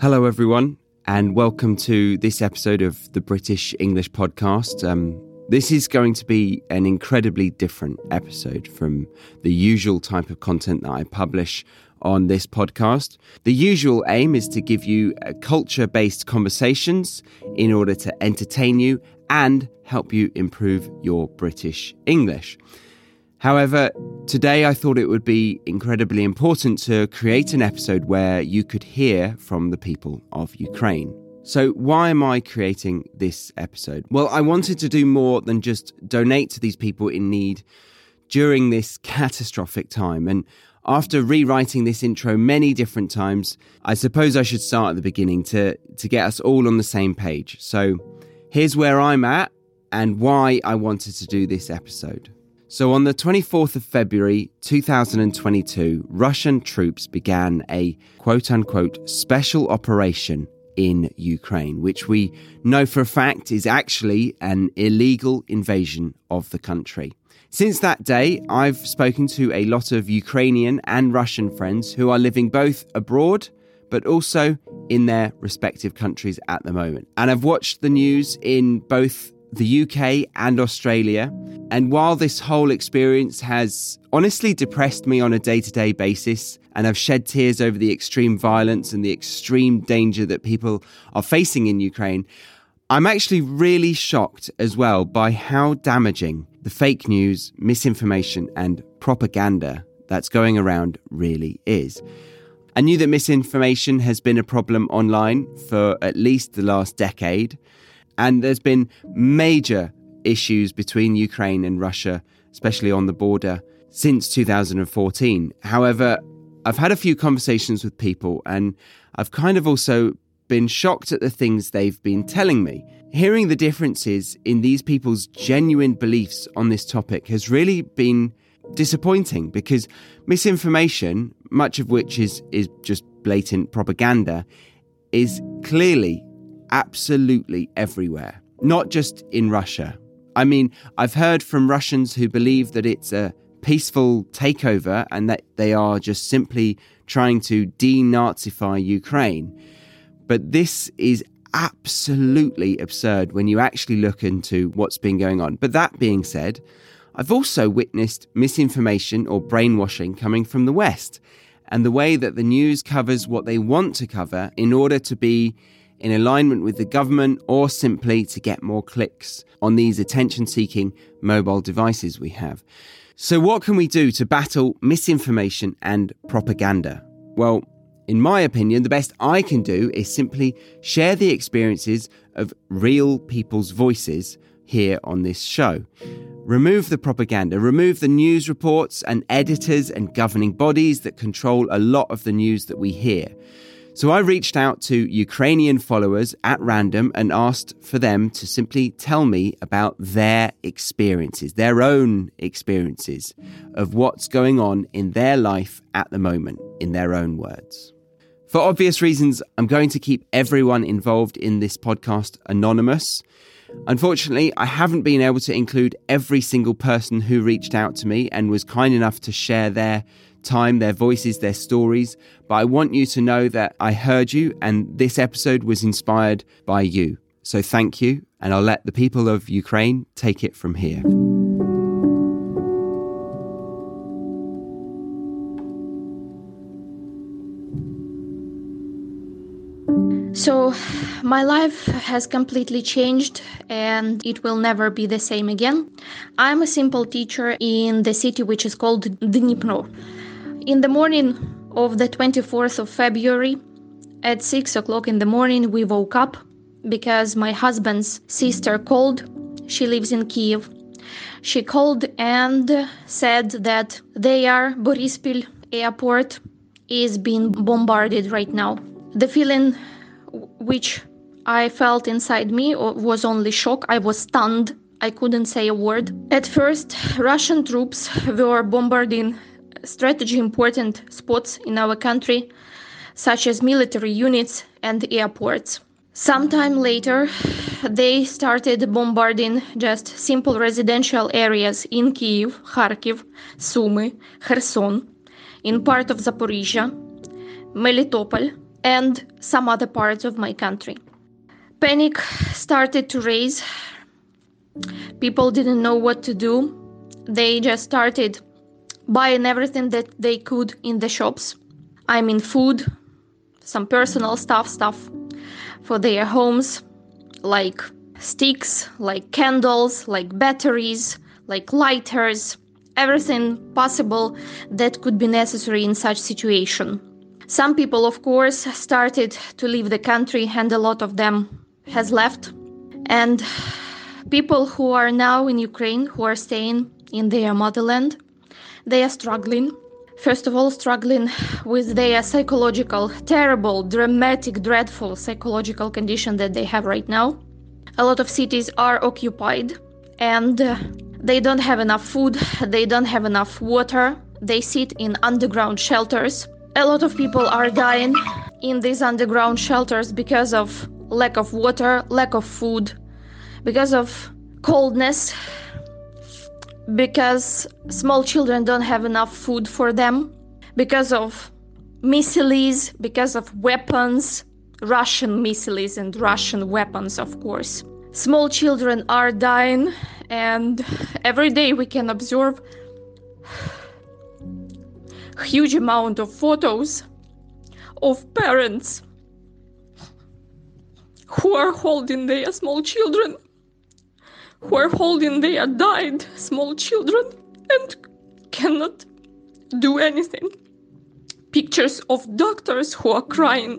Hello everyone, and welcome to this episode of the British English Podcast. This is going to be an incredibly different episode from the usual type of content that I publish on this podcast. The usual aim is to give you culture-based conversations in order to entertain you and help you improve your British English. However, today I thought it would be incredibly important to create an episode where you could hear from the people of Ukraine. So why am I creating this episode? Well, I wanted to do more than just donate to these people in need during this catastrophic time. And after rewriting this intro many different times, I suppose I should start at the beginning to get us all on the same page. So here's where I'm at and why I wanted to do this episode. So on the 24th of February 2022, Russian troops began a quote-unquote special operation in Ukraine, which we know for a fact is actually an illegal invasion of the country. Since that day, I've spoken to a lot of Ukrainian and Russian friends who are living both abroad, but also in their respective countries at the moment. And I've watched the news in both the UK and Australia. And while this whole experience has honestly depressed me on a day-to-day basis, and I've shed tears over the extreme violence and the extreme danger that people are facing in Ukraine, I'm actually really shocked as well by how damaging the fake news, misinformation and propaganda that's going around really is. I knew that misinformation has been a problem online for at least the last decade, and there's been major issues between Ukraine and Russia, especially on the border, since 2014. However, I've had a few conversations with people and I've kind of also been shocked at the things they've been telling me. Hearing the differences in these people's genuine beliefs on this topic has really been disappointing because misinformation, much of which is just blatant propaganda, is clearly absolutely everywhere, not just in Russia. I mean, I've heard from Russians who believe that it's a peaceful takeover and that they are just simply trying to denazify Ukraine. But this is absolutely absurd when you actually look into what's been going on. But that being said, I've also witnessed misinformation or brainwashing coming from the West and the way that the news covers what they want to cover in order to be in alignment with the government or simply to get more clicks on these attention-seeking mobile devices we have. So what can we do to battle misinformation and propaganda? Well, in my opinion, the best I can do is simply share the experiences of real people's voices here on this show. Remove the propaganda, remove the news reports and editors and governing bodies that control a lot of the news that we hear. So I reached out to Ukrainian followers at random and asked for them to simply tell me about their experiences, their own experiences of what's going on in their life at the moment, in their own words. For obvious reasons, I'm going to keep everyone involved in this podcast anonymous. Unfortunately, I haven't been able to include every single person who reached out to me and was kind enough to share their time, their voices, their stories, but I want you to know that I heard you and this episode was inspired by you. So thank you, and I'll let the people of Ukraine take it from here. So my life has completely changed and it will never be the same again. I'm a simple teacher in the city which is called Dnipro. In the morning of the 24th of February, at 6 o'clock in the morning, we woke up because my husband's sister called. She lives in Kyiv. She called and said that their Boryspil airport is being bombarded right now. The feeling which I felt inside me was only shock. I was stunned. I couldn't say a word. At first, Russian troops were bombarding strategically important spots in our country, such as military units and airports. Sometime later, they started bombarding just simple residential areas in Kyiv, Kharkiv, Sumy, Kherson, in part of Zaporizhia, Melitopol, and some other parts of my country. Panic started to raise. People didn't know what to do. They just started buying everything that they could in the shops. I mean, food, some personal stuff for their homes, like sticks, like candles, like batteries, like lighters, everything possible that could be necessary in such situation. Some people, of course, started to leave the country, and a lot of them has left. And people who are now in Ukraine, who are staying in their motherland, they are struggling. First of all, struggling with their psychological, terrible, dramatic, dreadful psychological condition that they have right now. A lot of cities are occupied, and they don't have enough food, they don't have enough water, they sit in underground shelters. A lot of people are dying in these underground shelters because of lack of water, lack of food, because of coldness, because small children don't have enough food for them, because of missiles, because of weapons, Russian missiles and Russian weapons, of course. Small children are dying, and every day we can observe huge amount of photos of parents who are holding their small children, who are holding their died small children and cannot do anything. Pictures of doctors who are crying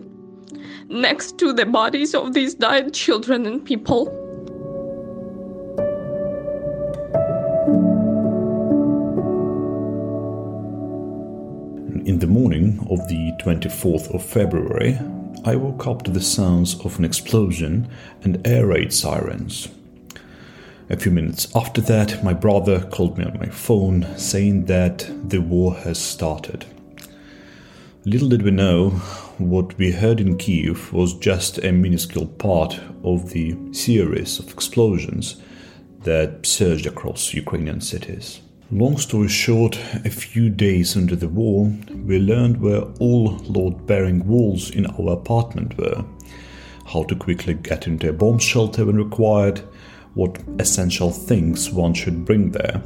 next to the bodies of these died children and people. In the morning of the 24th of February, I woke up to the sounds of an explosion and air raid sirens. A few minutes after that, my brother called me on my phone, saying that the war has started. Little did we know, what we heard in Kyiv was just a minuscule part of the series of explosions that surged across Ukrainian cities. Long story short, a few days into the war, we learned where all load-bearing walls in our apartment were, how to quickly get into a bomb shelter when required, what essential things one should bring there,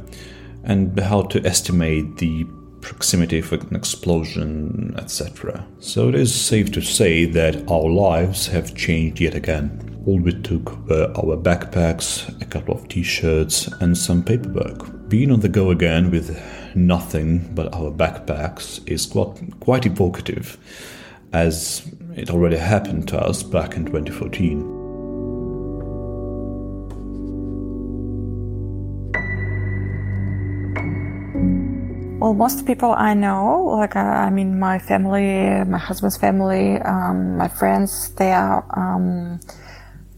and how to estimate the proximity of an explosion, etc. So it is safe to say that our lives have changed yet again. All we took were our backpacks, a couple of t-shirts, and some paperwork. Being on the go again with nothing but our backpacks is quite evocative, as it already happened to us back in 2014. Well, most people I know, I mean, my family, my husband's family, my friends, they are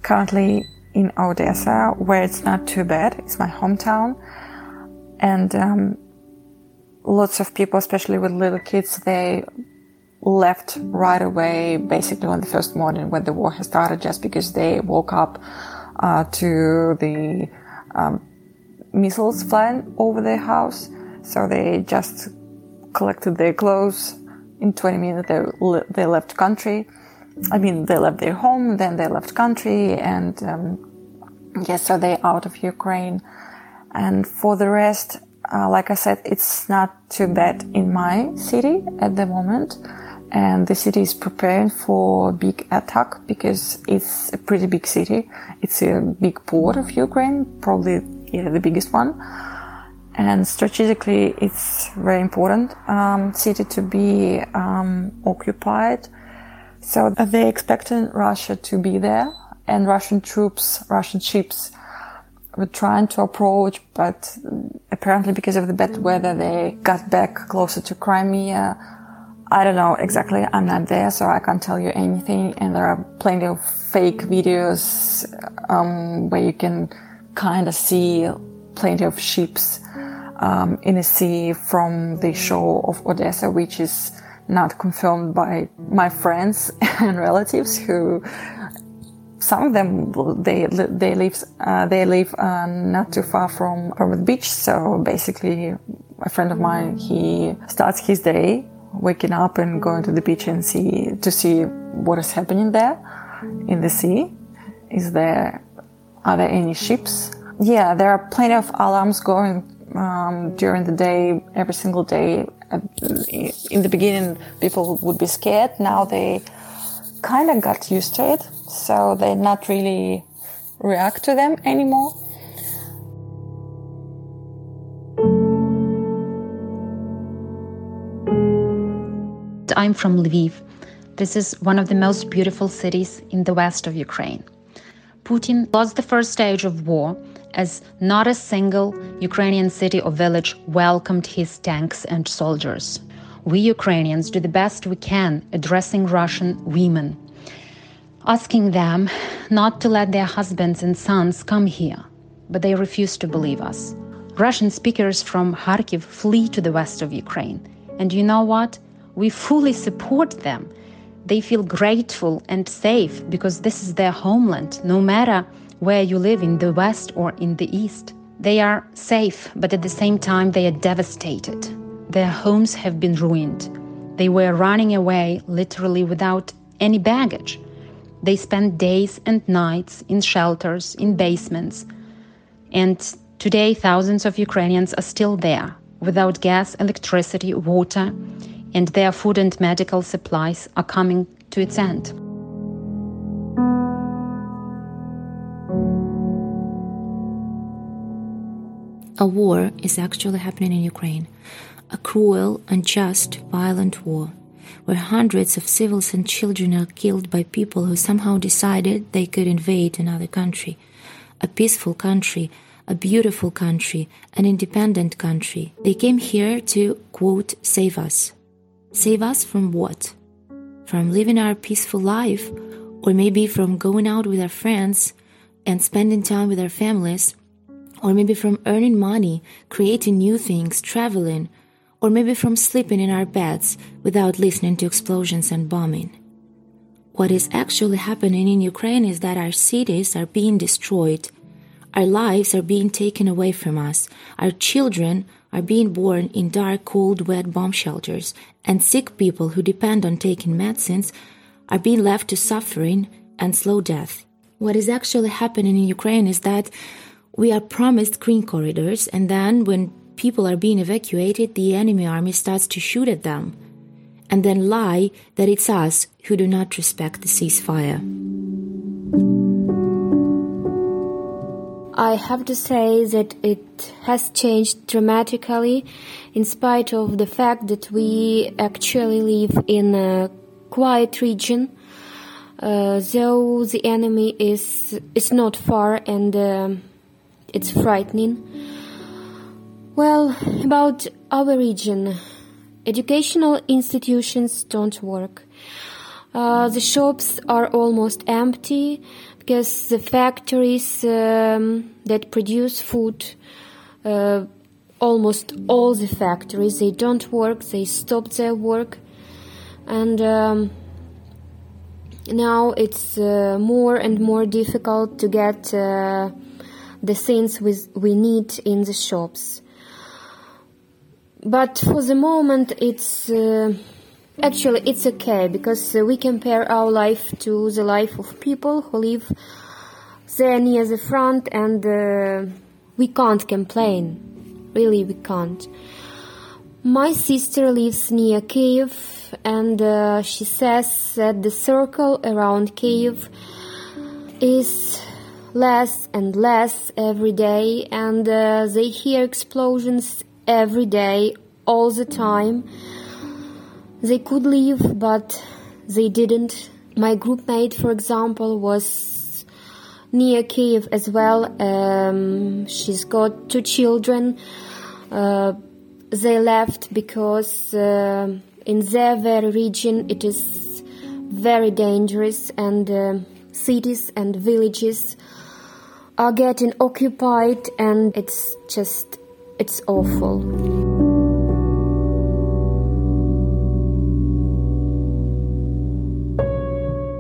currently in Odessa, where it's not too bad. It's my hometown. And lots of people, especially with little kids, they left right away, basically on the first morning when the war has started, just because they woke up to the missiles flying over their house. So they just collected their clothes. In 20 minutes, they left country. I mean, they left their home, then they left country, and so they're out of Ukraine. And for the rest, like I said, it's not too bad in my city at the moment. And the city is preparing for big attack because it's a pretty big city. It's a big port of Ukraine, probably the biggest one. And strategically, it's very important city to be occupied. So they expected Russia to be there, and Russian troops, Russian ships were trying to approach, but apparently because of the bad weather, they got back closer to Crimea. I don't know exactly. I'm not there, so I can't tell you anything. And there are plenty of fake videos where you can kind of see plenty of ships in a sea from the shore of Odessa, which is not confirmed by my friends and relatives who Some of them, they live not too far from the beach. So basically, a friend of mine, he starts his day waking up and going to the beach and see what is happening there in the sea. Are there any ships? Yeah, there are plenty of alarms going during the day, every single day. In the beginning, people would be scared. Now they kind of got used to it, so they not really react to them anymore. I'm from Lviv. This is one of the most beautiful cities in the west of Ukraine. Putin lost the first stage of war as not a single Ukrainian city or village welcomed his tanks and soldiers. We Ukrainians do the best we can addressing Russian women, asking them not to let their husbands and sons come here, but they refuse to believe us. Russian speakers from Kharkiv flee to the west of Ukraine. And you know what? We fully support them. They feel grateful and safe because this is their homeland, no matter where you live, in the west or in the east. They are safe, but at the same time, they are devastated. Their homes have been ruined. They were running away literally without any baggage. They spent days and nights in shelters, in basements. And today, thousands of Ukrainians are still there, without gas, electricity, water, and their food and medical supplies are coming to its end. A war is actually happening in Ukraine. A cruel, unjust, violent war, where hundreds of civils and children are killed by people who somehow decided they could invade another country. A peaceful country, a beautiful country, an independent country. They came here to, quote, save us. Save us from what? From living our peaceful life, or maybe from going out with our friends and spending time with our families, or maybe from earning money, creating new things, traveling, or maybe from sleeping in our beds without listening to explosions and bombing. What is actually happening in Ukraine is that our cities are being destroyed, our lives are being taken away from us, our children are being born in dark, cold, wet bomb shelters, and sick people who depend on taking medicines are being left to suffering and slow death. What is actually happening in Ukraine is that we are promised green corridors, and then when people are being evacuated, the enemy army starts to shoot at them, and then lie that it's us who do not respect the ceasefire. I have to say that it has changed dramatically, in spite of the fact that we actually live in a quiet region, though the enemy is not far and it's frightening. Well, about our region, educational institutions don't work. The shops are almost empty, because the factories that produce food, almost all the factories, they don't work, they stop their work. And now it's more and more difficult to get the things we need in the shops. But for the moment it's... Actually, it's okay, because we compare our life to the life of people who live there near the front, and we can't complain. Really, we can't. My sister lives near Kyiv, and she says that the circle around Kyiv is less and less every day, and they hear explosions every day, all the time. They could leave, but they didn't. My groupmate, for example, was near Kyiv as well. She's got 2 children. They left because in their very region it is very dangerous, and cities and villages are getting occupied, and it's awful.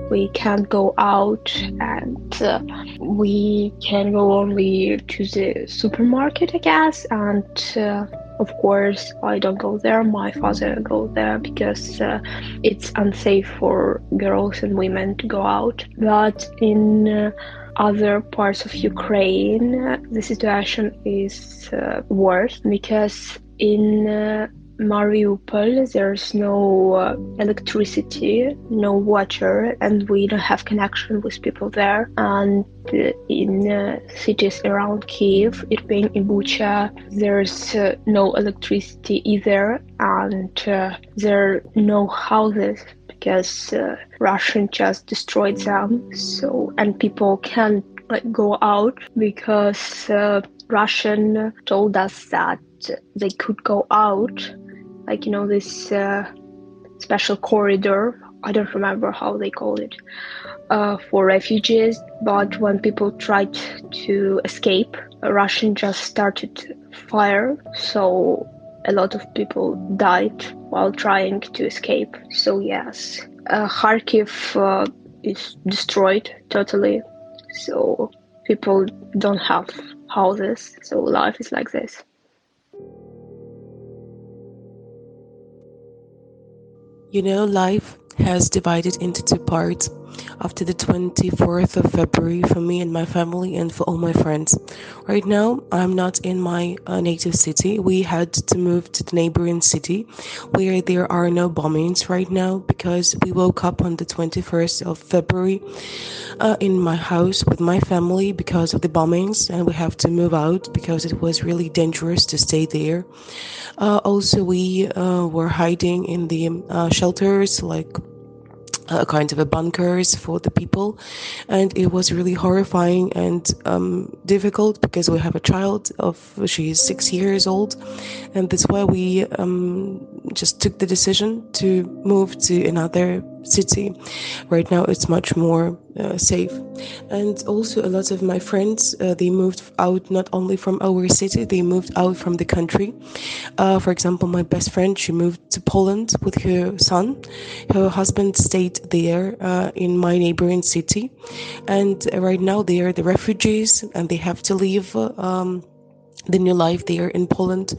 We can't go out, and we can go only to the supermarket, I guess. And of course, I don't go there. My father goes there because it's unsafe for girls and women to go out. But in other parts of Ukraine, the situation is worse, because in Mariupol, there's no electricity, no water, and we don't have connection with people there. And in cities around Kyiv, Irpin, Ibucha, there's no electricity either, and there are no houses, because Russian just destroyed them. So, and people can't go out, because Russian told us that they could go out. Like, you know, this special corridor, I don't remember how they call it, for refugees. But when people tried to escape, Russian just started fire, so a lot of people died while trying to escape. So yes, Kharkiv is destroyed totally, so people don't have houses, so life is like this. You know, life has divided into two parts. After the 24th of February, for me and my family and for all my friends. Right now, I'm not in my native city. We had to move to the neighboring city where there are no bombings right now, because we woke up on the 21st of February in my house with my family because of the bombings, and we have to move out because it was really dangerous to stay there. Also, we were hiding in the shelters, like kind of a bunkers for the people, and it was really horrifying and difficult, because we have a child of, she's 6 years old, and that's why we just took the decision to move to another city. Right now it's much more safe. And also a lot of my friends, they moved out not only from our city, they moved out from the country. For example, my best friend, she moved to Poland with her son. Her husband stayed there in my neighboring city, and right now they are the refugees and they have to leave the new life there in Poland.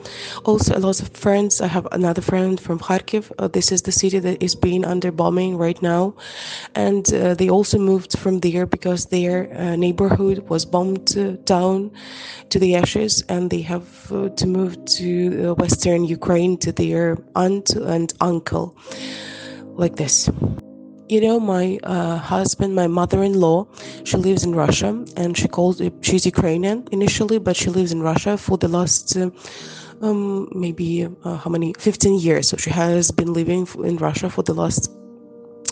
Also, a lot of friends. I have another friend from Kharkiv. This is the city that is being under bombing right now. And they also moved from there because their neighborhood was bombed down to the ashes. And they have to move to Western Ukraine, to their aunt and uncle. Like this. You know, my husband, my mother-in-law, she lives in Russia, and she's Ukrainian initially, but she lives in Russia for the last 15 years. So she has been living in Russia for the last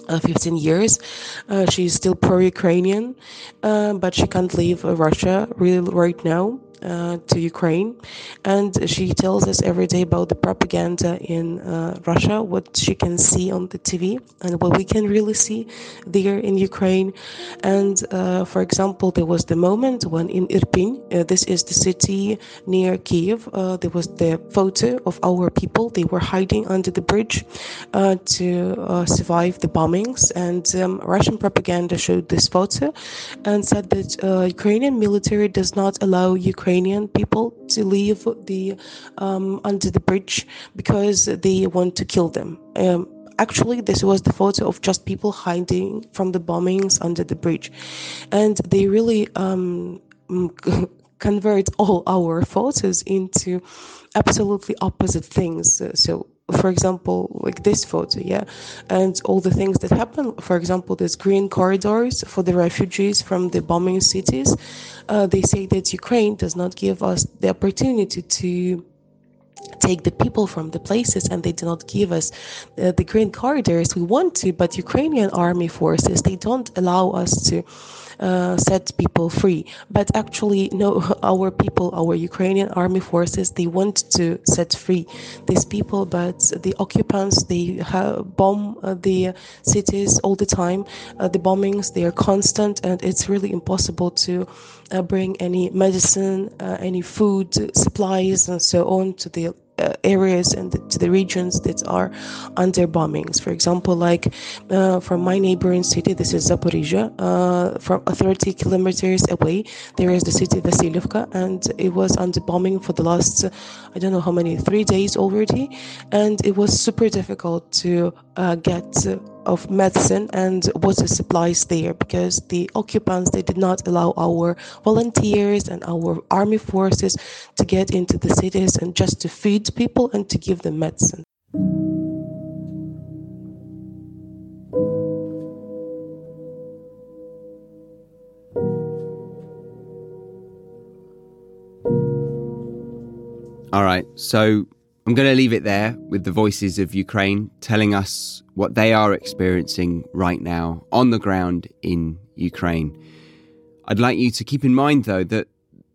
15 years. She's still pro-Ukrainian, but she can't leave Russia really right now. To Ukraine, and she tells us every day about the propaganda in Russia, what she can see on the TV and what we can really see there in Ukraine. And for example, there was the moment when in Irpin, this is the city near Kyiv, there was the photo of our people. They were hiding under the bridge to survive the bombings, and Russian propaganda showed this photo and said that Ukrainian military does not allow Ukrainian people to leave the under the bridge because they want to kill them. Actually, this was the photo of just people hiding from the bombings under the bridge, and they really convert all our photos into absolutely opposite things. So, for example, like this photo, yeah, and all the things that happen. For example, there's green corridors for the refugees from the bombing cities. They say that Ukraine does not give us the opportunity to take the people from the places, and they do not give us the green corridors we want to, but Ukrainian army forces, they don't allow us to set people free. But actually, no, our people, our Ukrainian army forces, they want to set free these people, but the occupants, they bomb the cities all the time. The bombings, they are constant, and it's really impossible to bring any medicine, any food, supplies, and so on to the areas and to the regions that are under bombings. For example, like from my neighboring city, this is Zaporizhia, from 30 kilometers away, there is the city Vasilivka, and it was under bombing for the last, I don't know how many, 3 days already, and it was super difficult to get of medicine and water supplies there, because the occupants, they did not allow our volunteers and our army forces to get into the cities and just to feed people and to give them medicine. All right, so I'm going to leave it there with the voices of Ukraine telling us what they are experiencing right now on the ground in Ukraine. I'd like you to keep in mind, though, that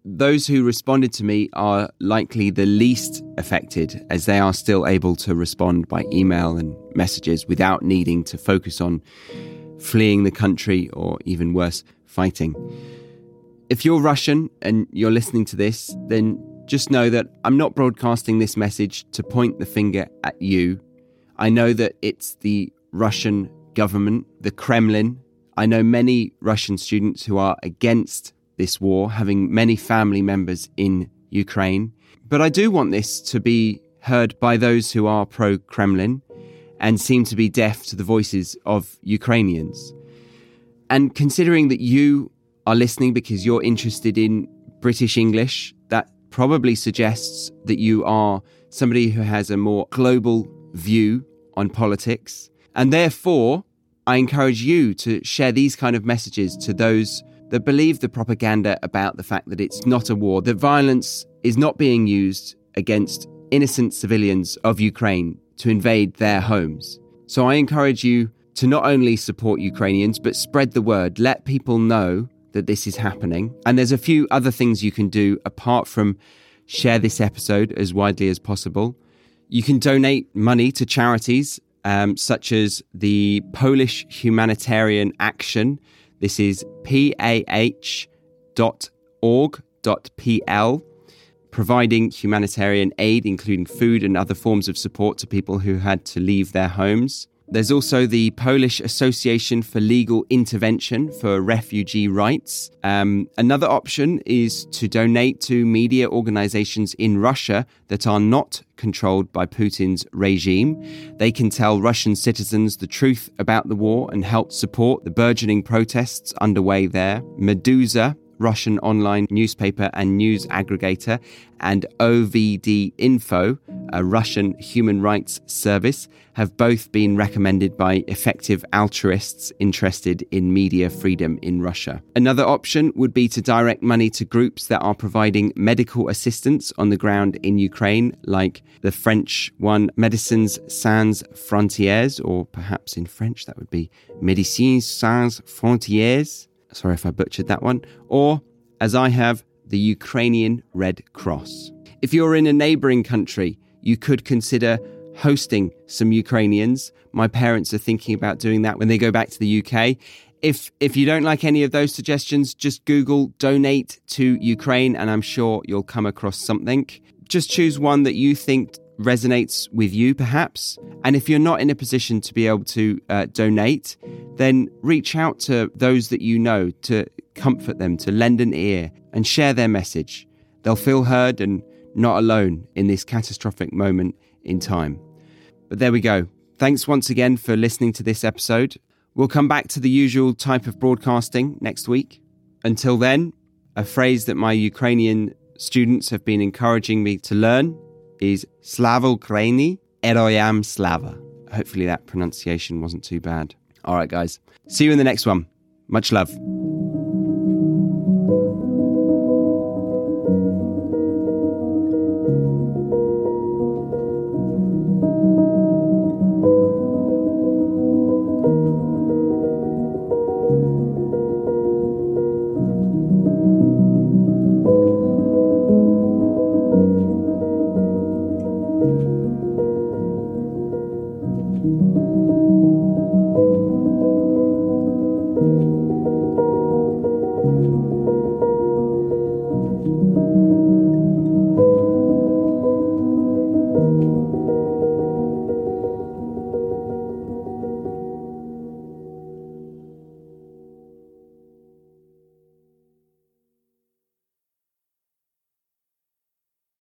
those who responded to me are likely the least affected, as they are still able to respond by email and messages without needing to focus on fleeing the country or, even worse, fighting. If you're Russian and you're listening to this, then just know that I'm not broadcasting this message to point the finger at you. I know that it's the Russian government, the Kremlin. I know many Russian students who are against this war, having many family members in Ukraine. But I do want this to be heard by those who are pro-Kremlin and seem to be deaf to the voices of Ukrainians. And considering that you are listening because you're interested in British English, that probably suggests that you are somebody who has a more global view on politics. And therefore, I encourage you to share these kind of messages to those that believe the propaganda about the fact that it's not a war, that violence is not being used against innocent civilians of Ukraine to invade their homes. So I encourage you to not only support Ukrainians, but spread the word, let people know that this is happening. And there's a few other things you can do apart from share this episode as widely as possible. You can donate money to charities such as the Polish Humanitarian Action. This is pah.org.pl, providing humanitarian aid, including food and other forms of support to people who had to leave their homes. There's also the Polish Association for Legal Intervention for Refugee Rights. Another option is to donate to media organisations in Russia that are not controlled by Putin's regime. They can tell Russian citizens the truth about the war and help support the burgeoning protests underway there. Meduza, Russian online newspaper and news aggregator, and OVD Info, a Russian human rights service, have both been recommended by effective altruists interested in media freedom in Russia. Another option would be to direct money to groups that are providing medical assistance on the ground in Ukraine, like the French one, Médecins Sans Frontières, or perhaps in French that would be Médecins Sans Frontières. Sorry if I butchered that one. Or, as I have, the Ukrainian Red Cross. If you're in a neighbouring country, you could consider hosting some Ukrainians. My parents are thinking about doing that when they go back to the UK. If you don't like any of those suggestions, just Google donate to Ukraine and I'm sure you'll come across something. Just choose one that you think resonates with you, perhaps. And if you're not in a position to be able to donate, then reach out to those that you know to comfort them, to lend an ear and share their message. They'll feel heard and not alone in this catastrophic moment in time. But there we go. Thanks once again for listening to this episode. We'll come back to the usual type of broadcasting next week. Until then, a phrase that my Ukrainian students have been encouraging me to learn is Slava Ukraini, Heroyam Slava. Hopefully that pronunciation wasn't too bad. All right, guys. See you in the next one. Much love.